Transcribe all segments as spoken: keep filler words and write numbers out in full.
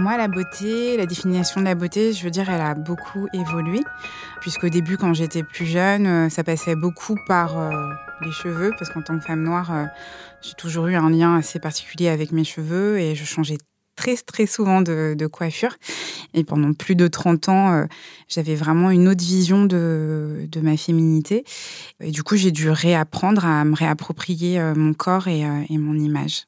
moi, la beauté, la définition de la beauté, je veux dire, elle a beaucoup évolué. Puisqu'au début, quand j'étais plus jeune, ça passait beaucoup par euh, les cheveux. Parce qu'en tant que femme noire, euh, j'ai toujours eu un lien assez particulier avec mes cheveux. Et je changeais très, très souvent de, de coiffure. Et pendant plus de trente ans, euh, j'avais vraiment une autre vision de, de ma féminité. Et du coup, j'ai dû réapprendre à me réapproprier euh, mon corps et, euh, et mon image.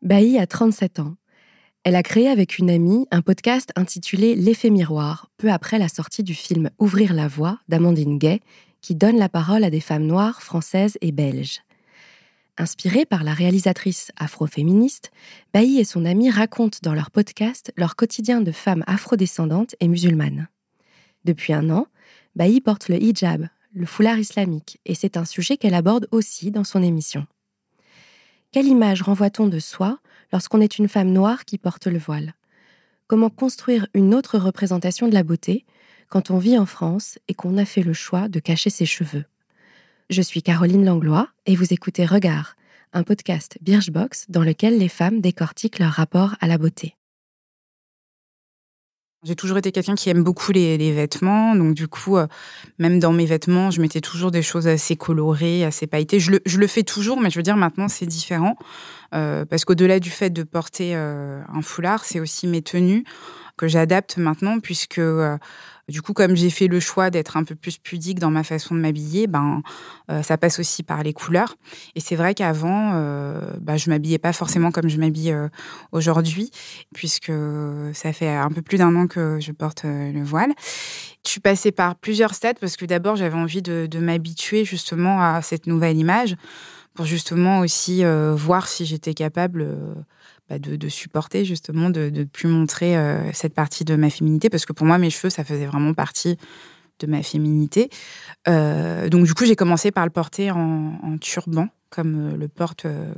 Bailly a trente-sept ans. Elle a créé avec une amie un podcast intitulé « L'effet miroir », peu après la sortie du film « Ouvrir la voie » d'Amandine Gay, qui donne la parole à des femmes noires, françaises et belges. Inspirée par la réalisatrice afroféministe, Bailly et son amie racontent dans leur podcast leur quotidien de femmes afrodescendantes et musulmanes. Depuis un an, Bailly porte le hijab, le foulard islamique, et c'est un sujet qu'elle aborde aussi dans son émission. Quelle image renvoie-t-on de soi lorsqu'on est une femme noire qui porte le voile ? Comment construire une autre représentation de la beauté quand on vit en France et qu'on a fait le choix de cacher ses cheveux ? Je suis Caroline Langlois et vous écoutez Regard, un podcast Birchbox dans lequel les femmes décortiquent leur rapport à la beauté. J'ai toujours été quelqu'un qui aime beaucoup les, les vêtements, donc du coup, euh, même dans mes vêtements, je mettais toujours des choses assez colorées, assez pailletées. Je le, je le fais toujours, mais je veux dire, maintenant, c'est différent. Euh, parce qu'au-delà du fait de porter euh, un foulard, c'est aussi mes tenues que j'adapte maintenant, puisque euh, du coup, comme j'ai fait le choix d'être un peu plus pudique dans ma façon de m'habiller, ben, euh, ça passe aussi par les couleurs. Et c'est vrai qu'avant, euh, ben, je ne m'habillais pas forcément comme je m'habille euh, aujourd'hui, puisque ça fait un peu plus d'un an que je porte euh, le voile. Je suis passée par plusieurs stades, parce que d'abord, j'avais envie de, de m'habituer justement à cette nouvelle image, pour justement aussi euh, voir si j'étais capable euh, bah de, de supporter, justement, de ne plus montrer euh, cette partie de ma féminité. Parce que pour moi, mes cheveux, ça faisait vraiment partie de ma féminité. Euh, donc, du coup, j'ai commencé par le porter en, en turban, comme le portent euh,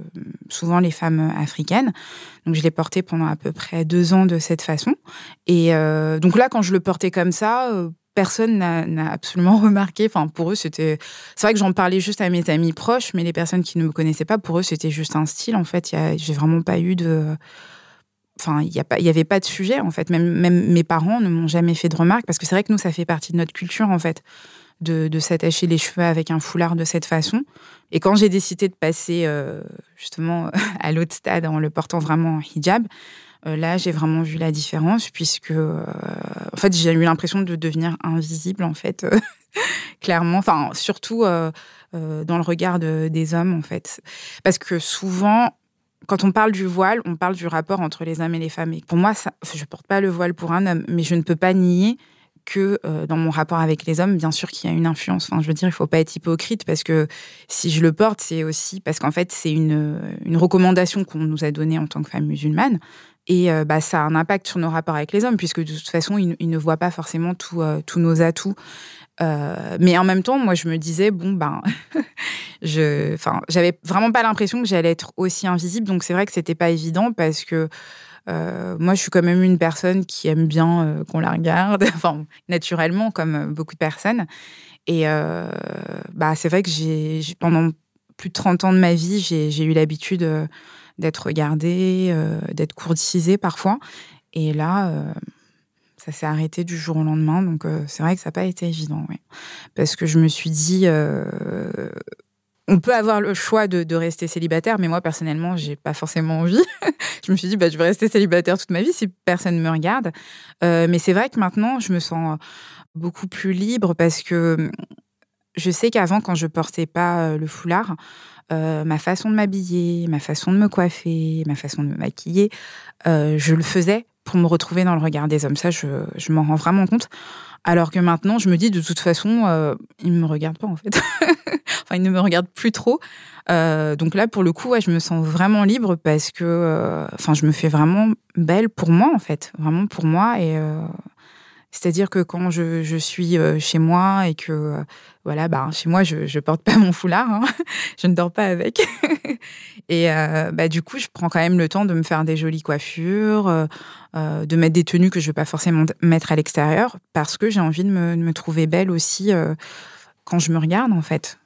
souvent les femmes africaines. Donc, je l'ai porté pendant à peu près deux ans de cette façon. Et euh, donc là, quand je le portais comme ça... Euh, Personne n'a, n'a absolument remarqué. Enfin, pour eux, c'était... C'est vrai que j'en parlais juste à mes amis proches, mais les personnes qui ne me connaissaient pas, pour eux, c'était juste un style. En fait, y a... j'ai vraiment pas eu de... Enfin, il n'y avait pas de sujet, en fait. Même, même mes parents ne m'ont jamais fait de remarques, parce que c'est vrai que nous, ça fait partie de notre culture, en fait, de, de s'attacher les cheveux avec un foulard de cette façon. Et quand j'ai décidé de passer, euh, justement, à l'autre stade, en le portant vraiment en hijab... Là, j'ai vraiment vu la différence, puisque, euh, en fait, j'ai eu l'impression de devenir invisible, en fait, clairement. Enfin, surtout euh, euh, dans le regard de, des hommes, en fait. Parce que souvent, quand on parle du voile, on parle du rapport entre les hommes et les femmes. Et pour moi, ça, je ne porte pas le voile pour un homme, mais je ne peux pas nier que euh, dans mon rapport avec les hommes, bien sûr qu'il y a une influence. Enfin, je veux dire, il ne faut pas être hypocrite, parce que si je le porte, c'est aussi parce qu'en fait, c'est une, une recommandation qu'on nous a donnée en tant que femmes musulmanes. Et euh, bah, ça a un impact sur nos rapports avec les hommes, puisque de toute façon, ils, ils ne voient pas forcément tout, euh, tous nos atouts. Euh, mais en même temps, moi, je me disais, bon, ben, je, 'fin, j'avais vraiment pas l'impression que j'allais être aussi invisible. Donc, c'est vrai que c'était pas évident, parce que euh, moi, je suis quand même une personne qui aime bien euh, qu'on la regarde, enfin, naturellement, comme beaucoup de personnes. Et euh, bah, c'est vrai que j'ai, j'ai, pendant plus de trente ans de ma vie, j'ai, j'ai eu l'habitude... Euh, d'être regardée, euh, d'être courtisée parfois. Et là, euh, ça s'est arrêté du jour au lendemain. Donc, euh, c'est vrai que ça n'a pas été évident. Ouais. Parce que je me suis dit, euh, on peut avoir le choix de, de rester célibataire, mais moi, personnellement, je n'ai pas forcément envie. Je me suis dit, bah, je vais rester célibataire toute ma vie si personne ne me regarde. Euh, mais c'est vrai que maintenant, je me sens beaucoup plus libre, parce que je sais qu'avant, quand je ne portais pas le foulard, Euh, ma façon de m'habiller, ma façon de me coiffer, ma façon de me maquiller, euh, je le faisais pour me retrouver dans le regard des hommes. Ça, je, je m'en rends vraiment compte. Alors que maintenant, je me dis, de toute façon, euh, ils ne me regardent pas, en fait. Enfin, ils ne me regardent plus trop. Euh, donc là, pour le coup, ouais, je me sens vraiment libre, parce que euh, je me fais vraiment belle pour moi, en fait. Vraiment pour moi. Et, euh, C'est-à-dire que quand je, je suis chez moi et que, euh, voilà, bah, chez moi, je ne porte pas mon foulard, hein, je ne dors pas avec. Et euh, bah, du coup, je prends quand même le temps de me faire des jolies coiffures, euh, de mettre des tenues que je ne vais pas forcément mettre à l'extérieur, parce que j'ai envie de me, de me trouver belle aussi euh, quand je me regarde, en fait.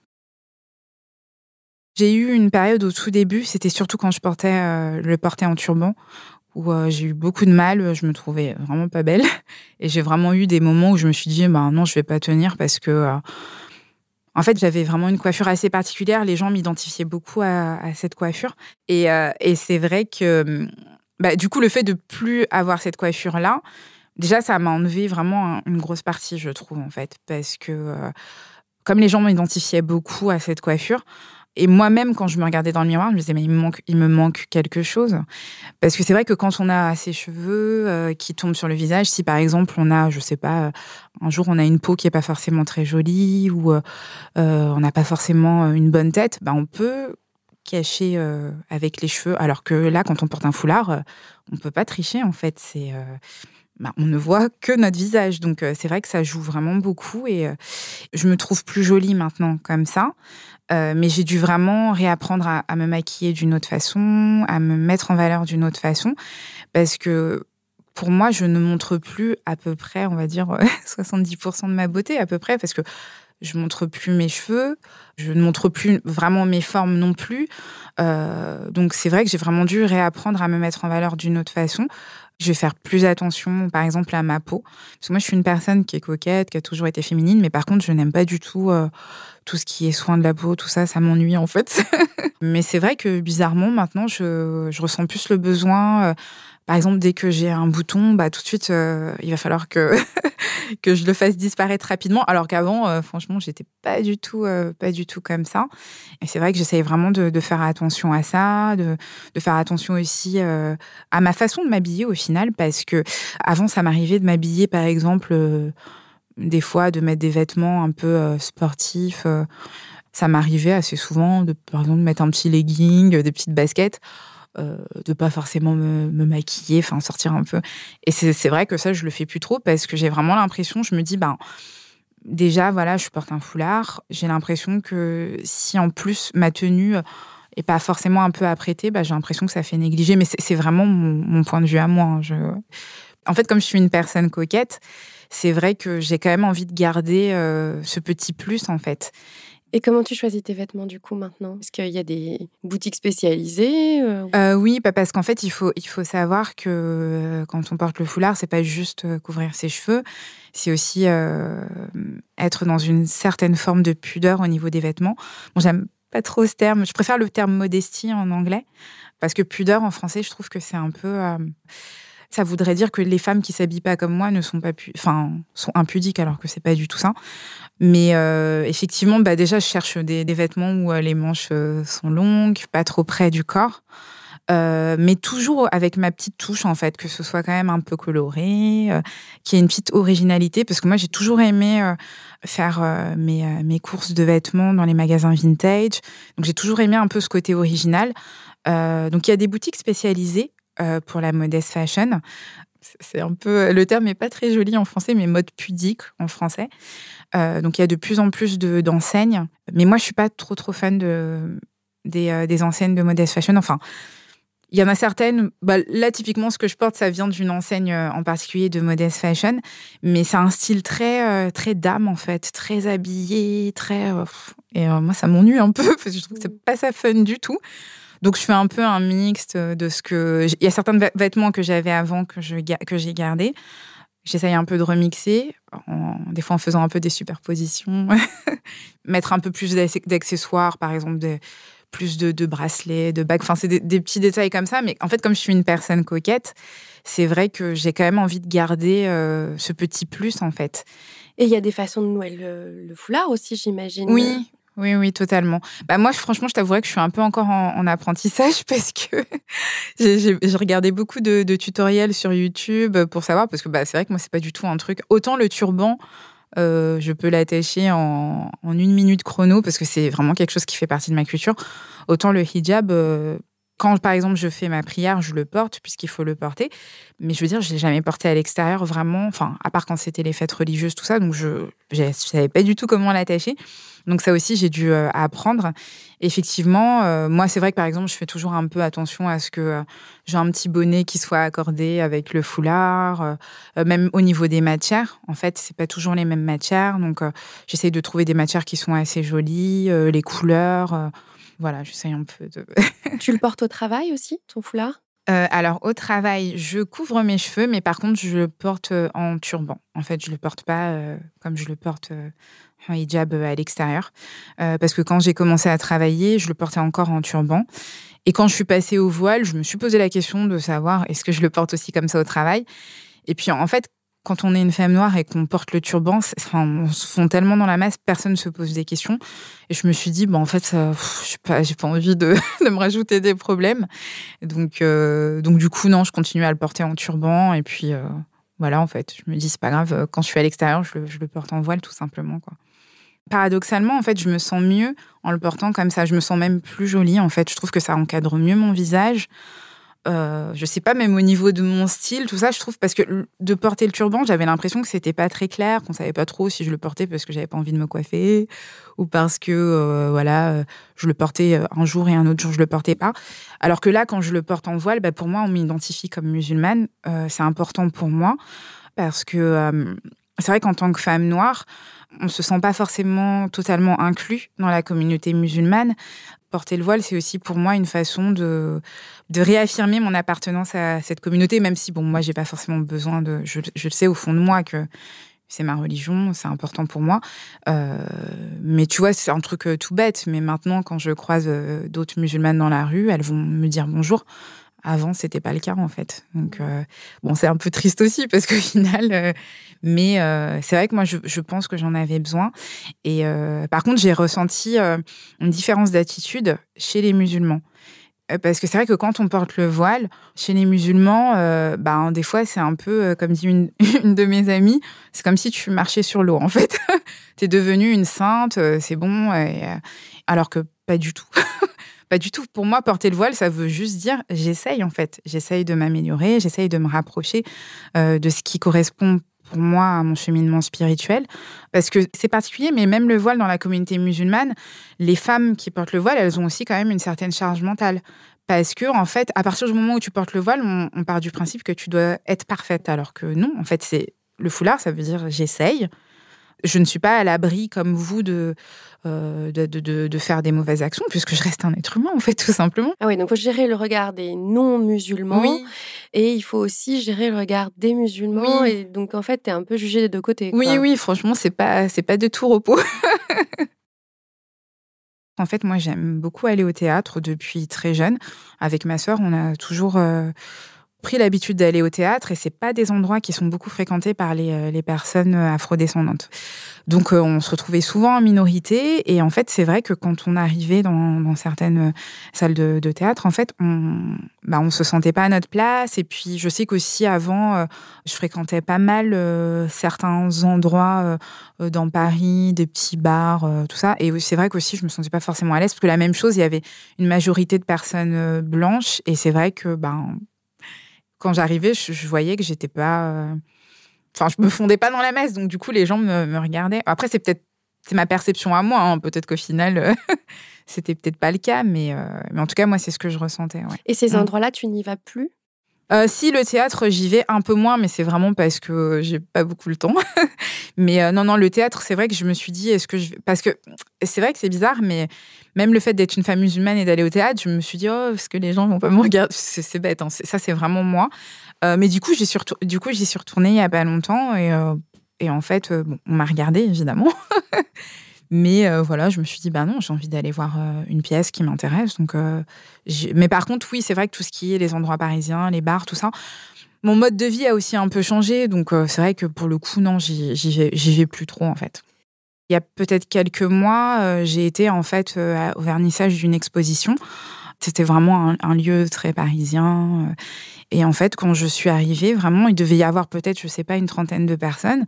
J'ai eu une période au tout début, c'était surtout quand je portais, euh, le portais en turban, où euh, j'ai eu beaucoup de mal, je me trouvais vraiment pas belle. Et j'ai vraiment eu des moments où je me suis dit, bah, non, je vais pas tenir parce que... Euh, en fait, j'avais vraiment une coiffure assez particulière, les gens m'identifiaient beaucoup à, à cette coiffure. Et, euh, et c'est vrai que, bah, du coup, le fait de plus avoir cette coiffure-là, déjà, ça m'a enlevé vraiment une grosse partie, je trouve, en fait. Parce que, euh, comme les gens m'identifiaient beaucoup à cette coiffure... Et moi-même, quand je me regardais dans le miroir, je me disais, mais il me manque, il me manque quelque chose. Parce que c'est vrai que quand on a ses cheveux euh, qui tombent sur le visage, si par exemple on a, je sais pas, un jour on a une peau qui n'est pas forcément très jolie ou euh, on n'a pas forcément une bonne tête, bah on peut cacher euh, avec les cheveux. Alors que là, quand on porte un foulard, euh, on ne peut pas tricher en fait. C'est, euh, bah, on ne voit que notre visage. Donc euh, c'est vrai que ça joue vraiment beaucoup et euh, je me trouve plus jolie maintenant comme ça. Euh, mais j'ai dû vraiment réapprendre à, à me maquiller d'une autre façon, à me mettre en valeur d'une autre façon, parce que pour moi, je ne montre plus à peu près, on va dire, soixante-dix pour cent de ma beauté à peu près, parce que je ne montre plus mes cheveux, je ne montre plus vraiment mes formes non plus. Euh, donc c'est vrai que j'ai vraiment dû réapprendre à me mettre en valeur d'une autre façon. Je vais faire plus attention, par exemple, à ma peau. Parce que moi, je suis une personne qui est coquette, qui a toujours été féminine, mais par contre, je n'aime pas du tout euh, tout ce qui est soin de la peau, tout ça, ça m'ennuie, en fait. Mais c'est vrai que, bizarrement, maintenant, je, je ressens plus le besoin. Euh, par exemple, dès que j'ai un bouton, bah, tout de suite, euh, il va falloir que, que je le fasse disparaître rapidement. Alors qu'avant, euh, franchement, j'étais pas du tout, euh, pas du tout comme ça. Et c'est vrai que j'essaye vraiment de, de faire attention à ça, de, de faire attention aussi euh, à ma façon de m'habiller aussi. Final, parce que avant ça m'arrivait de m'habiller par exemple euh, des fois de mettre des vêtements un peu euh, sportifs euh, ça m'arrivait assez souvent de par exemple mettre un petit legging, des petites baskets euh, de pas forcément me, me maquiller, enfin sortir un peu et c'est, c'est vrai que ça je le fais plus trop parce que j'ai vraiment l'impression, je me dis ben déjà voilà je porte un foulard, j'ai l'impression que si en plus ma tenue et pas forcément un peu apprêtée, bah, j'ai l'impression que ça fait négliger. Mais c'est, c'est vraiment mon, mon point de vue à moi. Je... En fait, comme je suis une personne coquette, c'est vrai que j'ai quand même envie de garder euh, ce petit plus, en fait. Et comment tu choisis tes vêtements, du coup, maintenant ? Est-ce qu'il y a des boutiques spécialisées ? euh, Oui, parce qu'en fait, il faut, il faut savoir que euh, quand on porte le foulard, c'est pas juste euh, couvrir ses cheveux, c'est aussi euh, être dans une certaine forme de pudeur au niveau des vêtements. Bon, j'aime pas trop ce terme. Je préfère le terme modestie en anglais, parce que pudeur en français, je trouve que c'est un peu... Euh, ça voudrait dire que les femmes qui s'habillent pas comme moi ne sont pas... Pu- enfin, sont impudiques, alors que c'est pas du tout ça. Mais euh, effectivement, bah déjà, je cherche des, des vêtements où euh, les manches euh, sont longues, pas trop près du corps. Euh, mais toujours avec ma petite touche, en fait, que ce soit quand même un peu coloré, euh, qu'il y ait une petite originalité, parce que moi, j'ai toujours aimé euh, faire euh, mes, euh, mes courses de vêtements dans les magasins vintage, donc j'ai toujours aimé un peu ce côté original. Euh, donc, il y a des boutiques spécialisées euh, pour la modest fashion. C'est un peu... Le terme n'est pas très joli en français, mais mode pudique en français. Euh, donc, il y a de plus en plus de, d'enseignes, mais moi, je ne suis pas trop, trop fan de, des, euh, des enseignes de modest fashion, enfin... Il y en a certaines, bah là typiquement ce que je porte, ça vient d'une enseigne en particulier de Modest Fashion, mais c'est un style très, très dame en fait, très habillé, très... Et euh, moi ça m'ennuie un peu, parce que je trouve que c'est pas ça fun du tout. Donc je fais un peu un mixte de ce que... Il y a certains vêtements que j'avais avant que, je, que j'ai gardés, j'essaye un peu de remixer, en, des fois en faisant un peu des superpositions, mettre un peu plus d'accessoires par exemple, des... plus de, de bracelets, de bagues, enfin c'est des, des petits détails comme ça, mais en fait comme je suis une personne coquette, c'est vrai que j'ai quand même envie de garder euh, ce petit plus en fait. Et il y a des façons de nouer le, le foulard aussi j'imagine. Oui, oui, oui, totalement. Bah moi franchement je t'avouerais que je suis un peu encore en, en apprentissage parce que j'ai, j'ai, j'ai regardé beaucoup de, de tutoriels sur YouTube pour savoir, parce que bah, c'est vrai que moi c'est pas du tout un truc, autant le turban... Euh, je peux l'attacher en, en une minute chrono parce que c'est vraiment quelque chose qui fait partie de ma culture. Autant le hijab, euh, Quand, par exemple, je fais ma prière, je le porte, puisqu'il faut le porter. Mais je veux dire, je ne l'ai jamais porté à l'extérieur, vraiment. Enfin, à part quand c'était les fêtes religieuses, tout ça. Donc, je ne savais pas du tout comment l'attacher. Donc, ça aussi, j'ai dû euh, apprendre. Effectivement, euh, moi, c'est vrai que, par exemple, je fais toujours un peu attention à ce que euh, j'ai un petit bonnet qui soit accordé avec le foulard. Euh, même au niveau des matières, en fait, ce n'est pas toujours les mêmes matières. Donc, euh, j'essaye de trouver des matières qui sont assez jolies, euh, les couleurs... Euh, Voilà, j'essaie un peu de... Tu le portes au travail aussi, ton foulard ? euh, Alors, au travail, je couvre mes cheveux, mais par contre, je le porte en turban. En fait, je le porte pas euh, comme je le porte euh, en hijab à l'extérieur. Euh, parce que quand j'ai commencé à travailler, je le portais encore en turban. Et quand je suis passée au voile, je me suis posé la question de savoir est-ce que je le porte aussi comme ça au travail ? Et puis, en fait, quand on est une femme noire et qu'on porte le turban, enfin, on se fond tellement dans la masse, personne ne se pose des questions. Et je me suis dit, bah, en fait, ça, pff, j'ai pas, j'ai pas envie de, de me rajouter des problèmes. Donc, euh, donc, du coup, non, je continue à le porter en turban. Et puis, euh, voilà, en fait, je me dis, c'est pas grave, quand je suis à l'extérieur, je le, je le porte en voile, tout simplement, quoi. Paradoxalement, en fait, je me sens mieux en le portant comme ça. Je me sens même plus jolie, en fait. Je trouve que ça encadre mieux mon visage. Euh, je sais pas, même au niveau de mon style, tout ça, je trouve, parce que de porter le turban, j'avais l'impression que c'était pas très clair, qu'on savait pas trop si je le portais parce que j'avais pas envie de me coiffer ou parce que, euh, voilà, je le portais un jour et un autre jour, je le portais pas. Alors que là, quand je le porte en voile, bah, pour moi, on m'identifie comme musulmane. Euh, c'est important pour moi parce que euh, c'est vrai qu'en tant que femme noire, on se sent pas forcément totalement inclus dans la communauté musulmane. Porter le voile, c'est aussi pour moi une façon de, de réaffirmer mon appartenance à cette communauté, même si, bon, moi, j'ai pas forcément besoin de... Je, je le sais au fond de moi que c'est ma religion, c'est important pour moi. Euh, mais tu vois, c'est un truc tout bête. Mais maintenant, quand je croise d'autres musulmanes dans la rue, elles vont me dire bonjour. Avant, c'était pas le cas, en fait. Donc, euh, bon, c'est un peu triste aussi, parce qu'au final... Euh, mais euh, c'est vrai que moi, je, je pense que j'en avais besoin. Et euh, par contre, j'ai ressenti euh, une différence d'attitude chez les musulmans. Euh, parce que c'est vrai que quand on porte le voile, chez les musulmans, euh, ben, des fois, c'est un peu, euh, comme dit une, une de mes amies, c'est comme si tu marchais sur l'eau, en fait. T'es devenue une sainte, euh, c'est bon. Et, euh, alors que pas du tout. Pas du tout. Pour moi, porter le voile, ça veut juste dire j'essaye, en fait. J'essaye de m'améliorer, j'essaye de me rapprocher euh, de ce qui correspond pour moi à mon cheminement spirituel. Parce que c'est particulier, mais même le voile dans la communauté musulmane, les femmes qui portent le voile, elles ont aussi quand même une certaine charge mentale. Parce que, en fait, à partir du moment où tu portes le voile, on, on part du principe que tu dois être parfaite. Alors que non, en fait, c'est le foulard, ça veut dire j'essaye. Je ne suis pas à l'abri, comme vous, de, euh, de, de, de faire des mauvaises actions, puisque je reste un être humain, en fait, tout simplement. Ah oui, donc il faut gérer le regard des non-musulmans, oui. Et il faut aussi gérer le regard des musulmans, oui. Et donc, en fait, t'es un peu jugé des deux côtés, quoi. Oui, oui, franchement, c'est pas, c'est pas de tout repos. En fait, moi, j'aime beaucoup aller au théâtre depuis très jeune. Avec ma sœur, on a toujours... Euh, pris l'habitude d'aller au théâtre et c'est pas des endroits qui sont beaucoup fréquentés par les, les personnes afrodescendantes. Donc euh, on se retrouvait souvent en minorité et en fait c'est vrai que quand on arrivait dans, dans certaines salles de, de théâtre, en fait on, bah, on se sentait pas à notre place et puis je sais qu'aussi avant euh, je fréquentais pas mal euh, certains endroits euh, dans Paris, des petits bars, euh, tout ça, et c'est vrai qu'aussi je me sentais pas forcément à l'aise parce que la même chose, il y avait une majorité de personnes blanches et c'est vrai que ben bah, quand j'arrivais, je, je voyais que j'étais pas... Euh... Enfin, je me fondais pas dans la masse, donc du coup, les gens me, me regardaient. Après, c'est peut-être... C'est ma perception à moi, hein. Peut-être qu'au final, euh... c'était peut-être pas le cas, mais, euh... mais en tout cas, moi, c'est ce que je ressentais. Ouais. Et ces endroits-là, tu n'y vas plus ? Euh, si, le théâtre, j'y vais un peu moins, mais c'est vraiment parce que j'ai pas beaucoup le temps. mais euh, non, non, le théâtre, c'est vrai que je me suis dit, est-ce que je... Parce que c'est vrai que c'est bizarre, mais même le fait d'être une femme musulmane et d'aller au théâtre, je me suis dit, oh, est-ce que les gens vont pas me regarder ? C'est, c'est bête, hein. c'est, ça, c'est vraiment moi. Euh, mais du coup, j'y suis surtou- retournée il y a pas longtemps, et, euh, et en fait, euh, bon, on m'a regardée, évidemment. Mais euh, voilà, je me suis dit, ben non, j'ai envie d'aller voir euh, une pièce qui m'intéresse. Donc, euh, mais par contre, oui, c'est vrai que tout ce qui est les endroits parisiens, les bars, tout ça, mon mode de vie a aussi un peu changé. Donc, euh, c'est vrai que pour le coup, non, j'y, j'y, vais, j'y vais plus trop, en fait. Il y a peut-être quelques mois, euh, j'ai été, en fait, euh, au vernissage d'une exposition. C'était vraiment un, un lieu très parisien. Euh, et en fait, quand je suis arrivée, vraiment, il devait y avoir peut-être, je sais pas, une trentaine de personnes.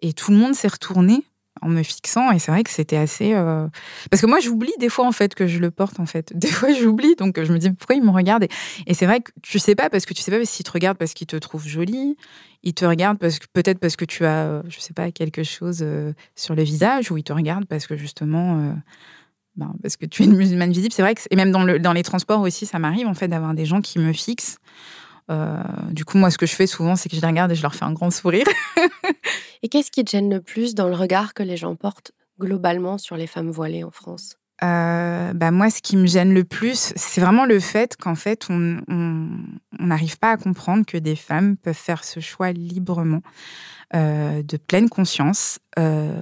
Et tout le monde s'est retourné en me fixant, et c'est vrai que c'était assez... Euh... Parce que moi, j'oublie des fois, en fait, que je le porte, en fait. Des fois, j'oublie, donc je me dis, pourquoi ils me regardent? Et, et c'est vrai que tu sais pas, parce que tu sais pas s'ils te regardent parce qu'ils te trouvent jolie, ils te regardent parce que, peut-être parce que tu as, je sais pas, quelque chose euh, sur le visage, ou ils te regardent parce que, justement... Euh... Ben, parce que tu es une musulmane visible, c'est vrai que... Et même dans, le, dans les transports aussi, ça m'arrive, en fait, d'avoir des gens qui me fixent. Euh, du coup, moi, ce que je fais souvent, c'est que je les regarde et je leur fais un grand sourire. Et qu'est-ce qui te gêne le plus dans le regard que les gens portent, globalement, sur les femmes voilées en France ? euh, bah, moi, ce qui me gêne le plus, c'est vraiment le fait qu'en fait, on n'arrive pas à comprendre que des femmes peuvent faire ce choix librement, euh, de pleine conscience, euh,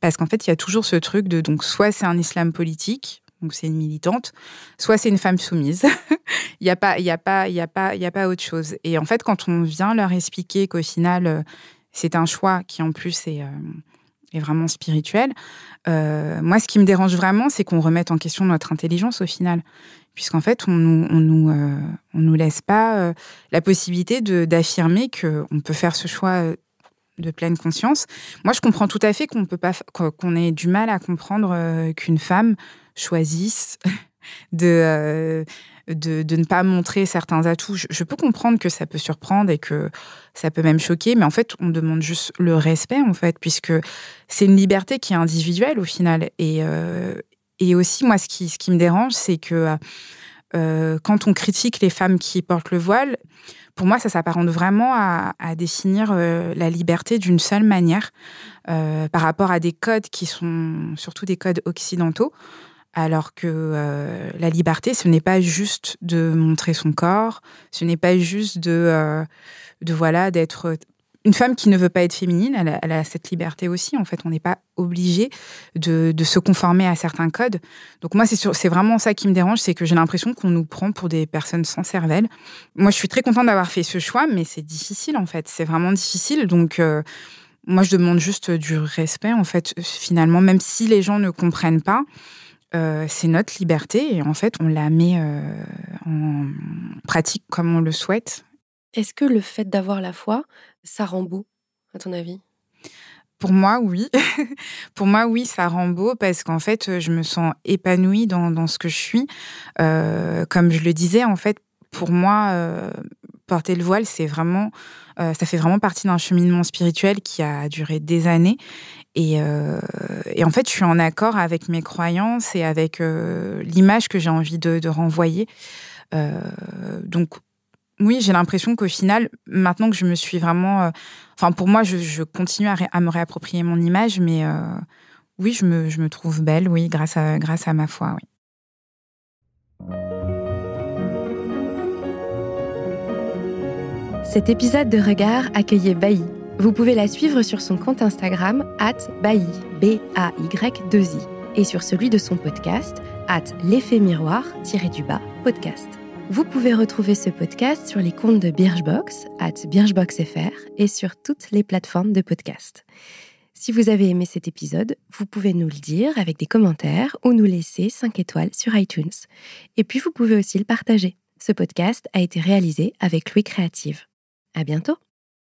parce qu'en fait, il y a toujours ce truc de, donc, soit c'est un islam politique, donc c'est une militante, soit c'est une femme soumise. Il n'y a pas, il n'y a pas, il n'y a pas, il n'y a pas autre chose. Et en fait, quand on vient leur expliquer qu'au final, c'est un choix qui, en plus, est, euh, est vraiment spirituel, euh, moi, ce qui me dérange vraiment, c'est qu'on remette en question notre intelligence, au final. Puisqu'en fait, on nous, on nous, euh, on nous laisse pas euh, la possibilité de, d'affirmer qu'on peut faire ce choix de pleine conscience. Moi, je comprends tout à fait qu'on peut pas, qu'on ait du mal à comprendre qu'une femme choisisse de, euh, de, de ne pas montrer certains atouts. Je, je peux comprendre que ça peut surprendre et que ça peut même choquer, mais en fait, on demande juste le respect, en fait, puisque c'est une liberté qui est individuelle, au final. Et, euh, et aussi, moi, ce qui, ce qui me dérange, c'est que euh, quand on critique les femmes qui portent le voile, pour moi, ça s'apparente vraiment à, à définir euh, la liberté d'une seule manière, euh, par rapport à des codes qui sont surtout des codes occidentaux, alors que euh, la liberté, ce n'est pas juste de montrer son corps, ce n'est pas juste de, euh, de voilà, d'être... Une femme qui ne veut pas être féminine, elle a, elle a cette liberté aussi. En fait, on n'est pas obligé de, de se conformer à certains codes. Donc moi, c'est, sur, c'est vraiment ça qui me dérange, c'est que j'ai l'impression qu'on nous prend pour des personnes sans cervelle. Moi, je suis très contente d'avoir fait ce choix, mais c'est difficile, en fait. C'est vraiment difficile, donc... Euh, moi, je demande juste du respect, en fait, finalement. Même si les gens ne comprennent pas, euh, c'est notre liberté. Et en fait, on la met euh, en pratique comme on le souhaite. Est-ce que le fait d'avoir la foi... ça rend beau, à ton avis ? Pour moi, oui. Pour moi, oui, ça rend beau parce qu'en fait, je me sens épanouie dans, dans ce que je suis. Euh, comme je le disais, en fait, pour moi, euh, porter le voile, c'est vraiment, euh, ça fait vraiment partie d'un cheminement spirituel qui a duré des années. Et, euh, et en fait, je suis en accord avec mes croyances et avec euh, l'image que j'ai envie de, de renvoyer. Euh, donc, oui, j'ai l'impression qu'au final, maintenant que je me suis vraiment... Euh, enfin, pour moi, je, je continue à, ré, à me réapproprier mon image, mais euh, oui, je me, je me trouve belle, oui, grâce à, grâce à ma foi, oui. Cet épisode de Regard accueillait Bailly. Vous pouvez la suivre sur son compte Instagram, arobase bailly, B A Y deux I, et sur celui de son podcast, l'effet miroir, tiré du bas, podcast. Vous pouvez retrouver ce podcast sur les comptes de Birchbox, arobase birchbox point f r, et sur toutes les plateformes de podcast. Si vous avez aimé cet épisode, vous pouvez nous le dire avec des commentaires ou nous laisser cinq étoiles sur iTunes. Et puis, vous pouvez aussi le partager. Ce podcast a été réalisé avec Louis Créative. À bientôt!